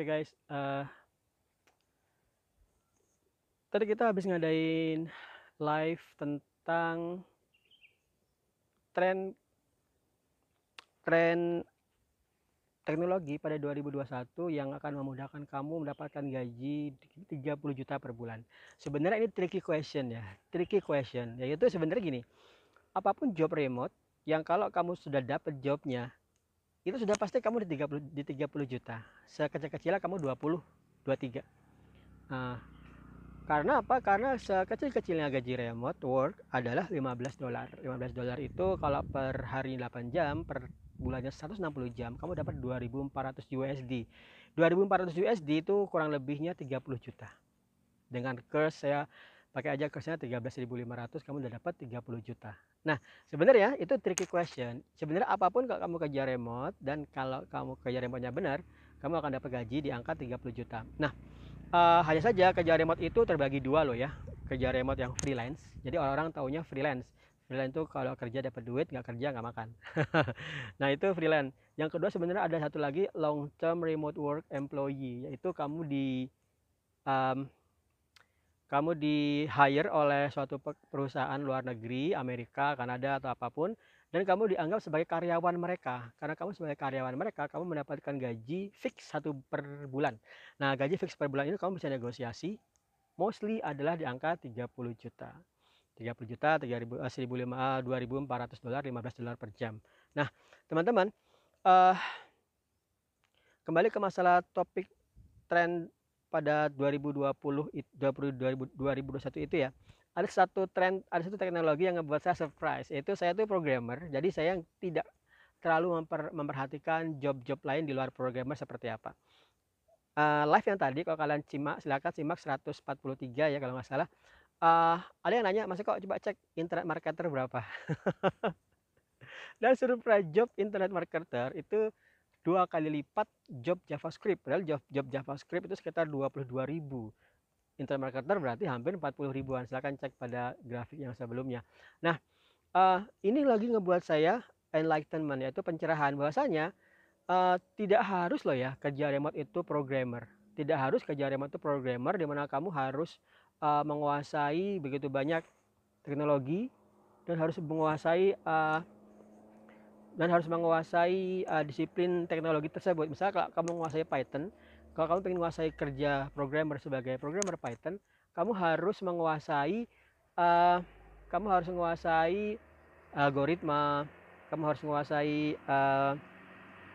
Oke guys, tadi kita habis ngadain live tentang tren teknologi pada 2021 yang akan memudahkan kamu mendapatkan gaji 30 juta per bulan. Sebenarnya ini tricky question ya, yaitu sebenarnya gini, apapun job remote yang kalau kamu sudah dapat jobnya, itu sudah pasti kamu di 30 juta. Sekecil-kecilnya kamu 20, 23. Karena apa? Karena sekecil-kecilnya gaji remote work adalah $15. $15 itu kalau per hari 8 jam, per bulannya 160 jam, kamu dapat 2.400 USD. 2.400 USD itu kurang lebihnya 30 juta. Dengan kurs saya pakai aja kursnya 13.500, kamu udah dapat 30 juta. Nah, sebenarnya itu tricky question. Sebenarnya apapun kalau kamu kerja remote dan kalau kamu kerja remote-nya benar, kamu akan dapat gaji di angka 30 juta. Nah, hanya saja kerja remote itu terbagi dua loh ya. Kerja remote yang freelance, jadi orang-orang taunya freelance. Freelance itu kalau kerja dapat duit, nggak kerja nggak makan. Nah itu freelance. Yang kedua sebenarnya ada satu lagi long term remote work employee, yaitu kamu di hire oleh suatu perusahaan luar negeri, Amerika, Kanada atau apapun, dan kamu dianggap sebagai karyawan mereka. Karena kamu sebagai karyawan mereka, kamu mendapatkan gaji fix per bulan. Nah, gaji fix per bulan itu kamu bisa negosiasi, mostly adalah di angka 30 juta. 30 juta, $2.400, $15 per jam. Nah, teman-teman, kembali ke masalah topik tren pada 2021 itu ya. Ada satu teknologi yang membuat saya surprise, yaitu saya itu programmer, jadi saya tidak terlalu memperhatikan job-job lain di luar programmer seperti apa. Live yang tadi kalau kalian simak, silakan simak 143 ya kalau nggak salah. Ada yang nanya, Mas Eko coba cek internet marketer berapa? Dan surprise, job internet marketer itu 2 kali lipat job JavaScript, padahal job JavaScript itu sekitar 22.000. Internet marketer berarti hampir 40 ribuan. Silahkan cek pada grafik yang sebelumnya. Nah, ini lagi ngebuat saya enlightenment, yaitu pencerahan bahwasanya tidak harus loh ya kerja remote itu programmer. Tidak harus kerja remote itu programmer, dimana kamu harus menguasai begitu banyak teknologi dan harus menguasai disiplin teknologi tersebut. Misalnya kalau kamu menguasai Python, kalau kamu ingin menguasai kerja programmer sebagai programmer Python, kamu harus menguasai algoritma, kamu harus menguasai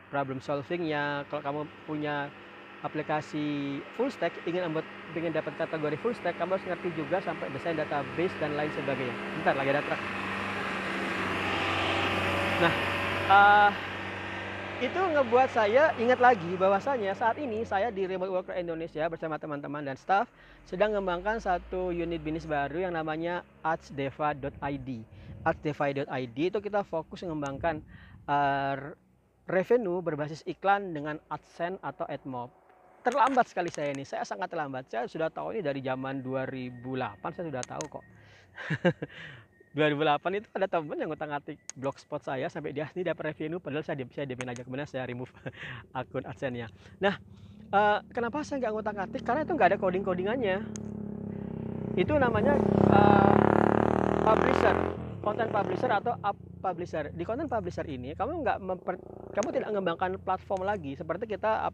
problem solvingnya. Kalau kamu punya aplikasi full stack, ingin dapat kategori full stack, kamu harus ngerti juga sampai desain database dan lain sebagainya. Bentar lagi ada truk. Nah, itu ngebuat saya ingat lagi bahwasanya saat ini saya di Remote Worker Indonesia bersama teman-teman dan staff sedang mengembangkan satu unit bisnis baru yang namanya artsdeva.id. artsdeva.id itu kita fokus mengembangkan revenue berbasis iklan dengan AdSense atau AdMob. Terlambat sekali saya ini, saya sangat terlambat. Saya sudah tahu ini dari zaman 2008, saya sudah tahu kok. 2008 itu ada teman yang ngutang-ngatik blogspot saya sampai dia sendiri dapat revenue, padahal saya dimin aja, kemudian saya remove akun AdSense-nya. Nah, kenapa saya nggak ngutang-ngatik? Karena itu nggak ada coding-codingannya. Itu namanya publisher, content publisher atau app publisher. Di content publisher ini kamu tidak mengembangkan platform lagi seperti kita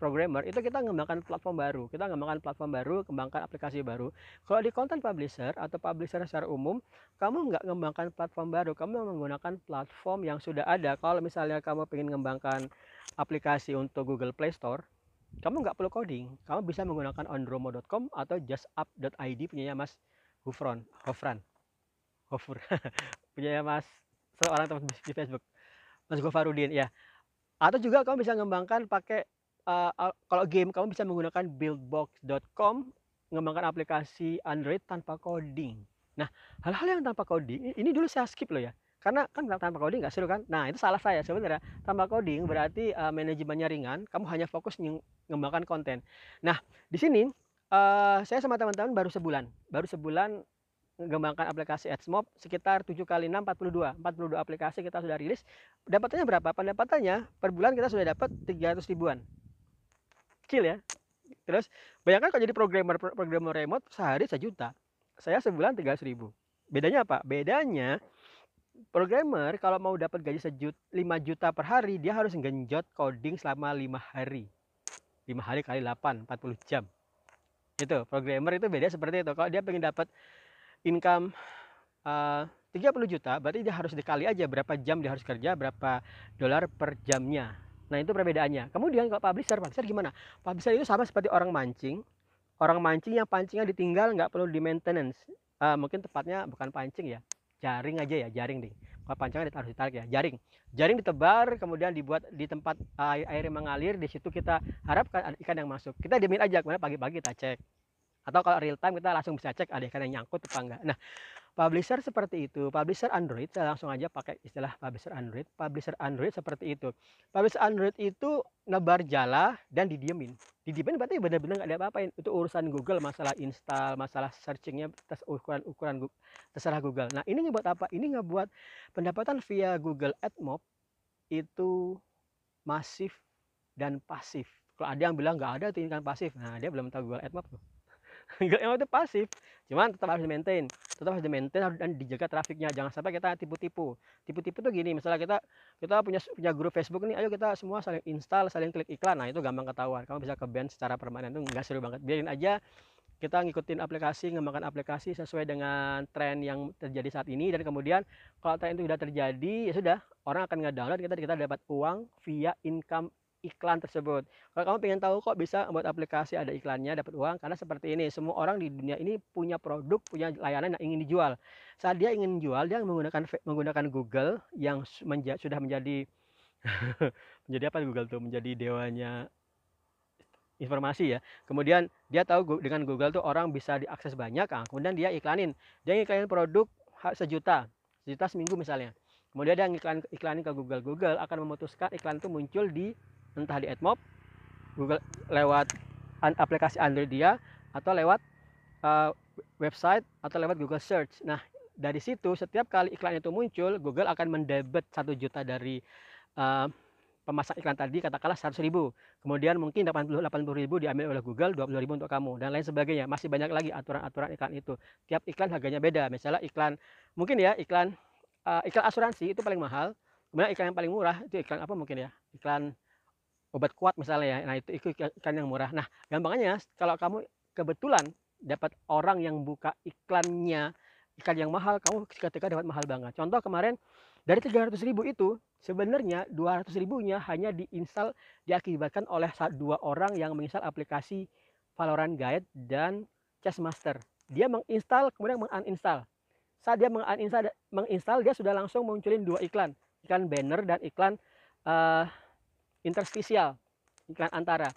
programmer itu kita mengembangkan platform baru. Kita mengembangkan platform baru, kembangkan aplikasi baru. Kalau di content publisher atau publisher secara umum, kamu nggak mengembangkan platform baru, kamu menggunakan platform yang sudah ada. Kalau misalnya kamu ingin mengembangkan aplikasi untuk Google Play Store, kamu nggak perlu coding. Kamu bisa menggunakan androidmo.com atau justup.id punya Mas Hofran. Punya Mas seorang teman di Facebook, Mas Gofarudin ya. Atau juga kamu bisa mengembangkan pakai kalau game kamu bisa menggunakan buildbox.com, mengembangkan aplikasi Android tanpa coding. Nah, hal-hal yang tanpa coding ini dulu saya skip loh ya, karena kan tanpa coding nggak seru kan. Nah, itu salah saya sebenarnya. Tanpa coding berarti manajemennya ringan, kamu hanya fokus mengembangkan konten. Nah, di sini saya sama teman-teman baru sebulan mengembangkan aplikasi AdMob sekitar 7 kali 6, 42. 42 aplikasi kita sudah rilis. Pendapatannya berapa? Pendapatannya per bulan kita sudah dapat 300 ribuan. Kecil ya. Terus bayangkan kalau jadi programmer remote sehari sejuta, saya sebulan 300 ribu. Bedanya apa? Bedanya programmer kalau mau dapat gaji 5 juta per hari, dia harus genjot coding selama 5 hari. 5 hari kali 8, 40 jam. Itu programmer itu beda seperti itu. Kalau dia pengen dapat income 30 juta, berarti dia harus dikali aja berapa jam dia harus kerja, berapa dolar per jamnya. Nah, itu perbedaannya. Kemudian kalau publisher gimana? Publisher itu sama seperti orang mancing. Orang mancing yang pancingnya ditinggal, nggak perlu di maintenance. Mungkin tepatnya bukan pancing ya, jaring aja ya, jaring deh. Kalau pancingan harus ditarik ya, jaring. Jaring ditebar, kemudian dibuat di tempat air mengalir. Di situ kita harapkan ada ikan yang masuk. Kita diamin aja, kemudian pagi-pagi kita cek. Atau kalau real time kita langsung bisa cek ada ikan yang nyangkut apa enggak. Nah, publisher seperti itu. Publisher Android, saya langsung aja pakai istilah publisher Android. Publisher Android seperti itu. Publisher Android itu nebar jala dan didiemin. Didiemin berarti benar-benar nggak ada apa-apain. Itu urusan Google, masalah install, masalah searchingnya, tes ukuran Google, terserah Google. Nah, ini ngebuat apa? Ini ngebuat pendapatan via Google AdMob itu masif dan pasif. Kalau ada yang bilang nggak ada itu income pasif, nah dia belum tahu Google AdMob loh. Emang itu pasif, cuman tetap harus di maintain, dan dijaga trafiknya. Jangan sampai kita tipu-tipu tuh gini. Misalnya kita punya grup Facebook nih, ayo kita semua saling install, saling klik iklan. Nah, itu gampang ketahuan. Kamu bisa ke ban secara permanen, itu nggak seru banget. Biarin aja kita ngikutin aplikasi, ngembangkan aplikasi sesuai dengan tren yang terjadi saat ini. Dan kemudian kalau tren itu sudah terjadi, ya sudah, orang akan ngedownload, kita dapat uang via income iklan tersebut. Kalau kamu pengen tahu kok bisa buat aplikasi ada iklannya dapat uang, karena seperti ini semua orang di dunia ini punya produk, punya layanan yang ingin dijual. Saat dia ingin jual, dia menggunakan Google yang sudah menjadi menjadi apa Google tuh, menjadi dewanya informasi ya. Kemudian dia tahu dengan Google tuh orang bisa diakses banyak, kemudian dia iklanin. Dia iklanin produk sejuta seminggu misalnya. Kemudian dia iklanin ke Google. Google akan memutuskan iklan itu muncul di entah di AdMob, Google lewat aplikasi Android dia, atau lewat website, atau lewat Google Search. Nah, dari situ setiap kali iklan itu muncul, Google akan mendebet 1 juta dari pemasang iklan tadi, katakanlah 100 ribu. Kemudian mungkin 80 ribu diambil oleh Google, 20 ribu untuk kamu, dan lain sebagainya. Masih banyak lagi aturan-aturan iklan itu. Tiap iklan harganya beda. Misalnya iklan, mungkin ya iklan asuransi itu paling mahal. Kemudian iklan yang paling murah itu iklan apa mungkin ya? Iklan obat kuat misalnya ya. Nah, itu iklan yang murah. Nah, gampangnya kalau kamu kebetulan dapat orang yang buka iklannya, iklan yang mahal, kamu ketika dapat mahal banget. Contoh kemarin dari 300 ribu itu sebenarnya 200 ribunya hanya diinstal diakibatkan oleh 2 orang yang menginstal aplikasi Valorant Guide dan Chess Master. Dia menginstal kemudian menguninstall. Saat dia menginstal, dia sudah langsung munculin 2 iklan. Iklan banner dan iklan interstisial, iklan antara.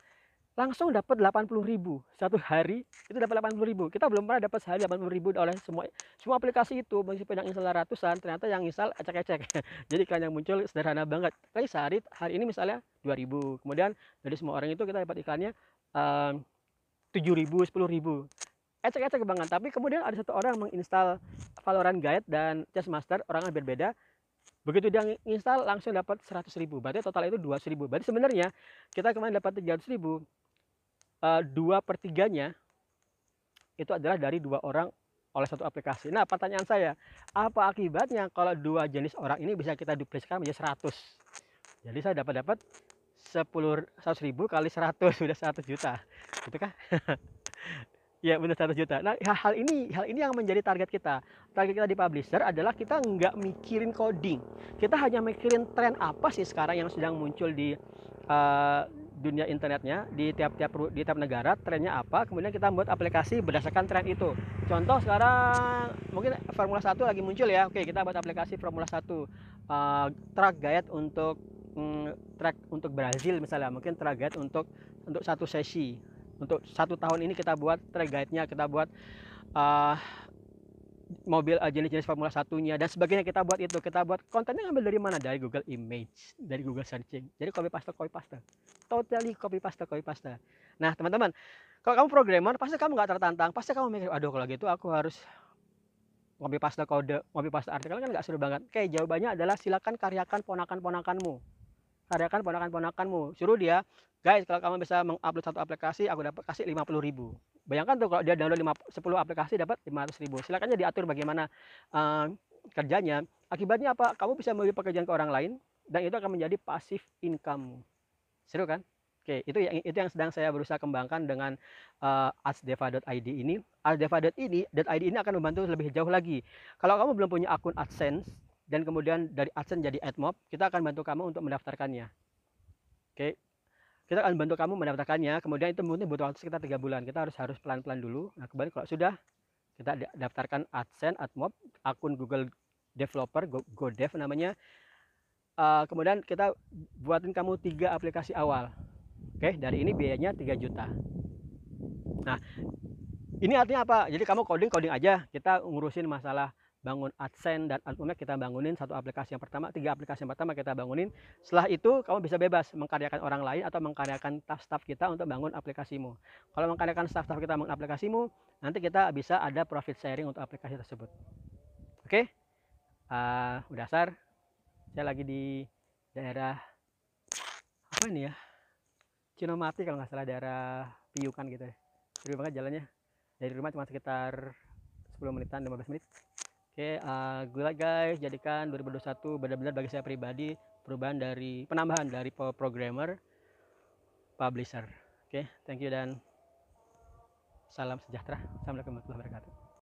Langsung dapat 80 ribu. Satu hari itu dapat 80 ribu. Kita belum pernah dapat sehari 80 ribu oleh semua aplikasi itu. Meskipun yang install ratusan, ternyata yang install acak-acak. Jadi iklan yang muncul sederhana banget. Tapi hari ini misalnya 2 ribu. Kemudian dari semua orang itu kita dapat iklannya 7 ribu, 10 ribu. Acak-acak banget. Tapi kemudian ada satu orang menginstal Valorant Guide dan Chess Master, orangnya berbeda. Begitu dia install langsung dapat 100 ribu. Berarti total itu 200 ribu. Berarti sebenarnya kita kemarin dapat 300 ribu. 2/3-nya itu adalah dari 2 orang oleh 1 aplikasi. Nah, pertanyaan saya, apa akibatnya kalau 2 jenis orang ini bisa kita duplikasikan menjadi 100? Jadi saya dapat 100 ribu kali 100 sudah 100 juta. Gitu kah? Ya benar, 100 juta. Nah, hal ini yang menjadi target kita. Target kita di publisher adalah kita nggak mikirin coding. Kita hanya mikirin tren apa sih sekarang yang sedang muncul di dunia internetnya, di tiap negara, trennya apa. Kemudian kita buat aplikasi berdasarkan tren itu. Contoh sekarang mungkin Formula 1 lagi muncul ya. Oke, kita buat aplikasi Formula 1 track guide untuk track untuk Brazil misalnya, mungkin track guide untuk 1 sesi. Untuk 1 tahun ini kita buat track guide-nya, kita buat mobil jenis-jenis Formula 1-nya dan sebagainya, kita buat itu. Kita buat kontennya ngambil dari mana? Dari Google Image, dari Google Searching. Jadi copy paste. Totally copy paste. Nah, teman-teman, kalau kamu programmer pasti kamu nggak tertantang, pasti kamu mikir, aduh kalau gitu aku harus copy-paste kode, copy-paste artikel kan nggak seru banget. Oke, jawabannya adalah silakan karyakan ponakan-ponakanmu. Karyakan ponakan-ponakanmu. Suruh dia, guys, kalau kamu bisa mengupload satu aplikasi, aku dapat kasih 50.000. Bayangkan tuh kalau dia download 10 aplikasi dapat 500.000. Silakannya diatur bagaimana kerjanya. Akibatnya apa? Kamu bisa memberi pekerjaan ke orang lain dan itu akan menjadi pasif income. Seru kan? Oke, itu yang sedang saya berusaha kembangkan dengan artsdeva.id ini. Artsdeva.id ini akan membantu lebih jauh lagi. Kalau kamu belum punya akun AdSense dan kemudian dari AdSense jadi AdMob, kita akan bantu kamu untuk mendaftarkannya. Oke. Kita akan bantu kamu mendaftarkannya, kemudian itu butuh waktu sekitar 3 bulan. Kita harus pelan-pelan dulu. Nah, kemudian kalau sudah kita daftarkan AdSense, AdMob, akun Google Developer, GoDev namanya. Kemudian kita buatin kamu 3 aplikasi awal. Oke, dari ini biayanya 3 juta. Nah, ini artinya apa? Jadi kamu coding aja, kita ngurusin masalah bangun AdSense dan AdMob, kita bangunin satu aplikasi yang pertama, 3 aplikasi yang pertama kita bangunin. Setelah itu kamu bisa bebas mengkaryakan orang lain atau mengkaryakan staff-staff kita untuk bangun aplikasimu. Kalau mengkaryakan staff-staff kita bangun aplikasimu, nanti kita bisa ada profit sharing untuk aplikasi tersebut. Oke, udah sar. Saya lagi di daerah apa ini ya? Cinomati kalau nggak salah, daerah Piyukan gitu ya. Seru banget jalannya. Dari rumah cuma sekitar 10 menitan, 15 menit. Oke, good luck guys. Jadikan 2021 benar-benar bagi saya pribadi penambahan dari programmer publisher. Oke, thank you dan salam sejahtera. Assalamualaikum warahmatullahi wabarakatuh.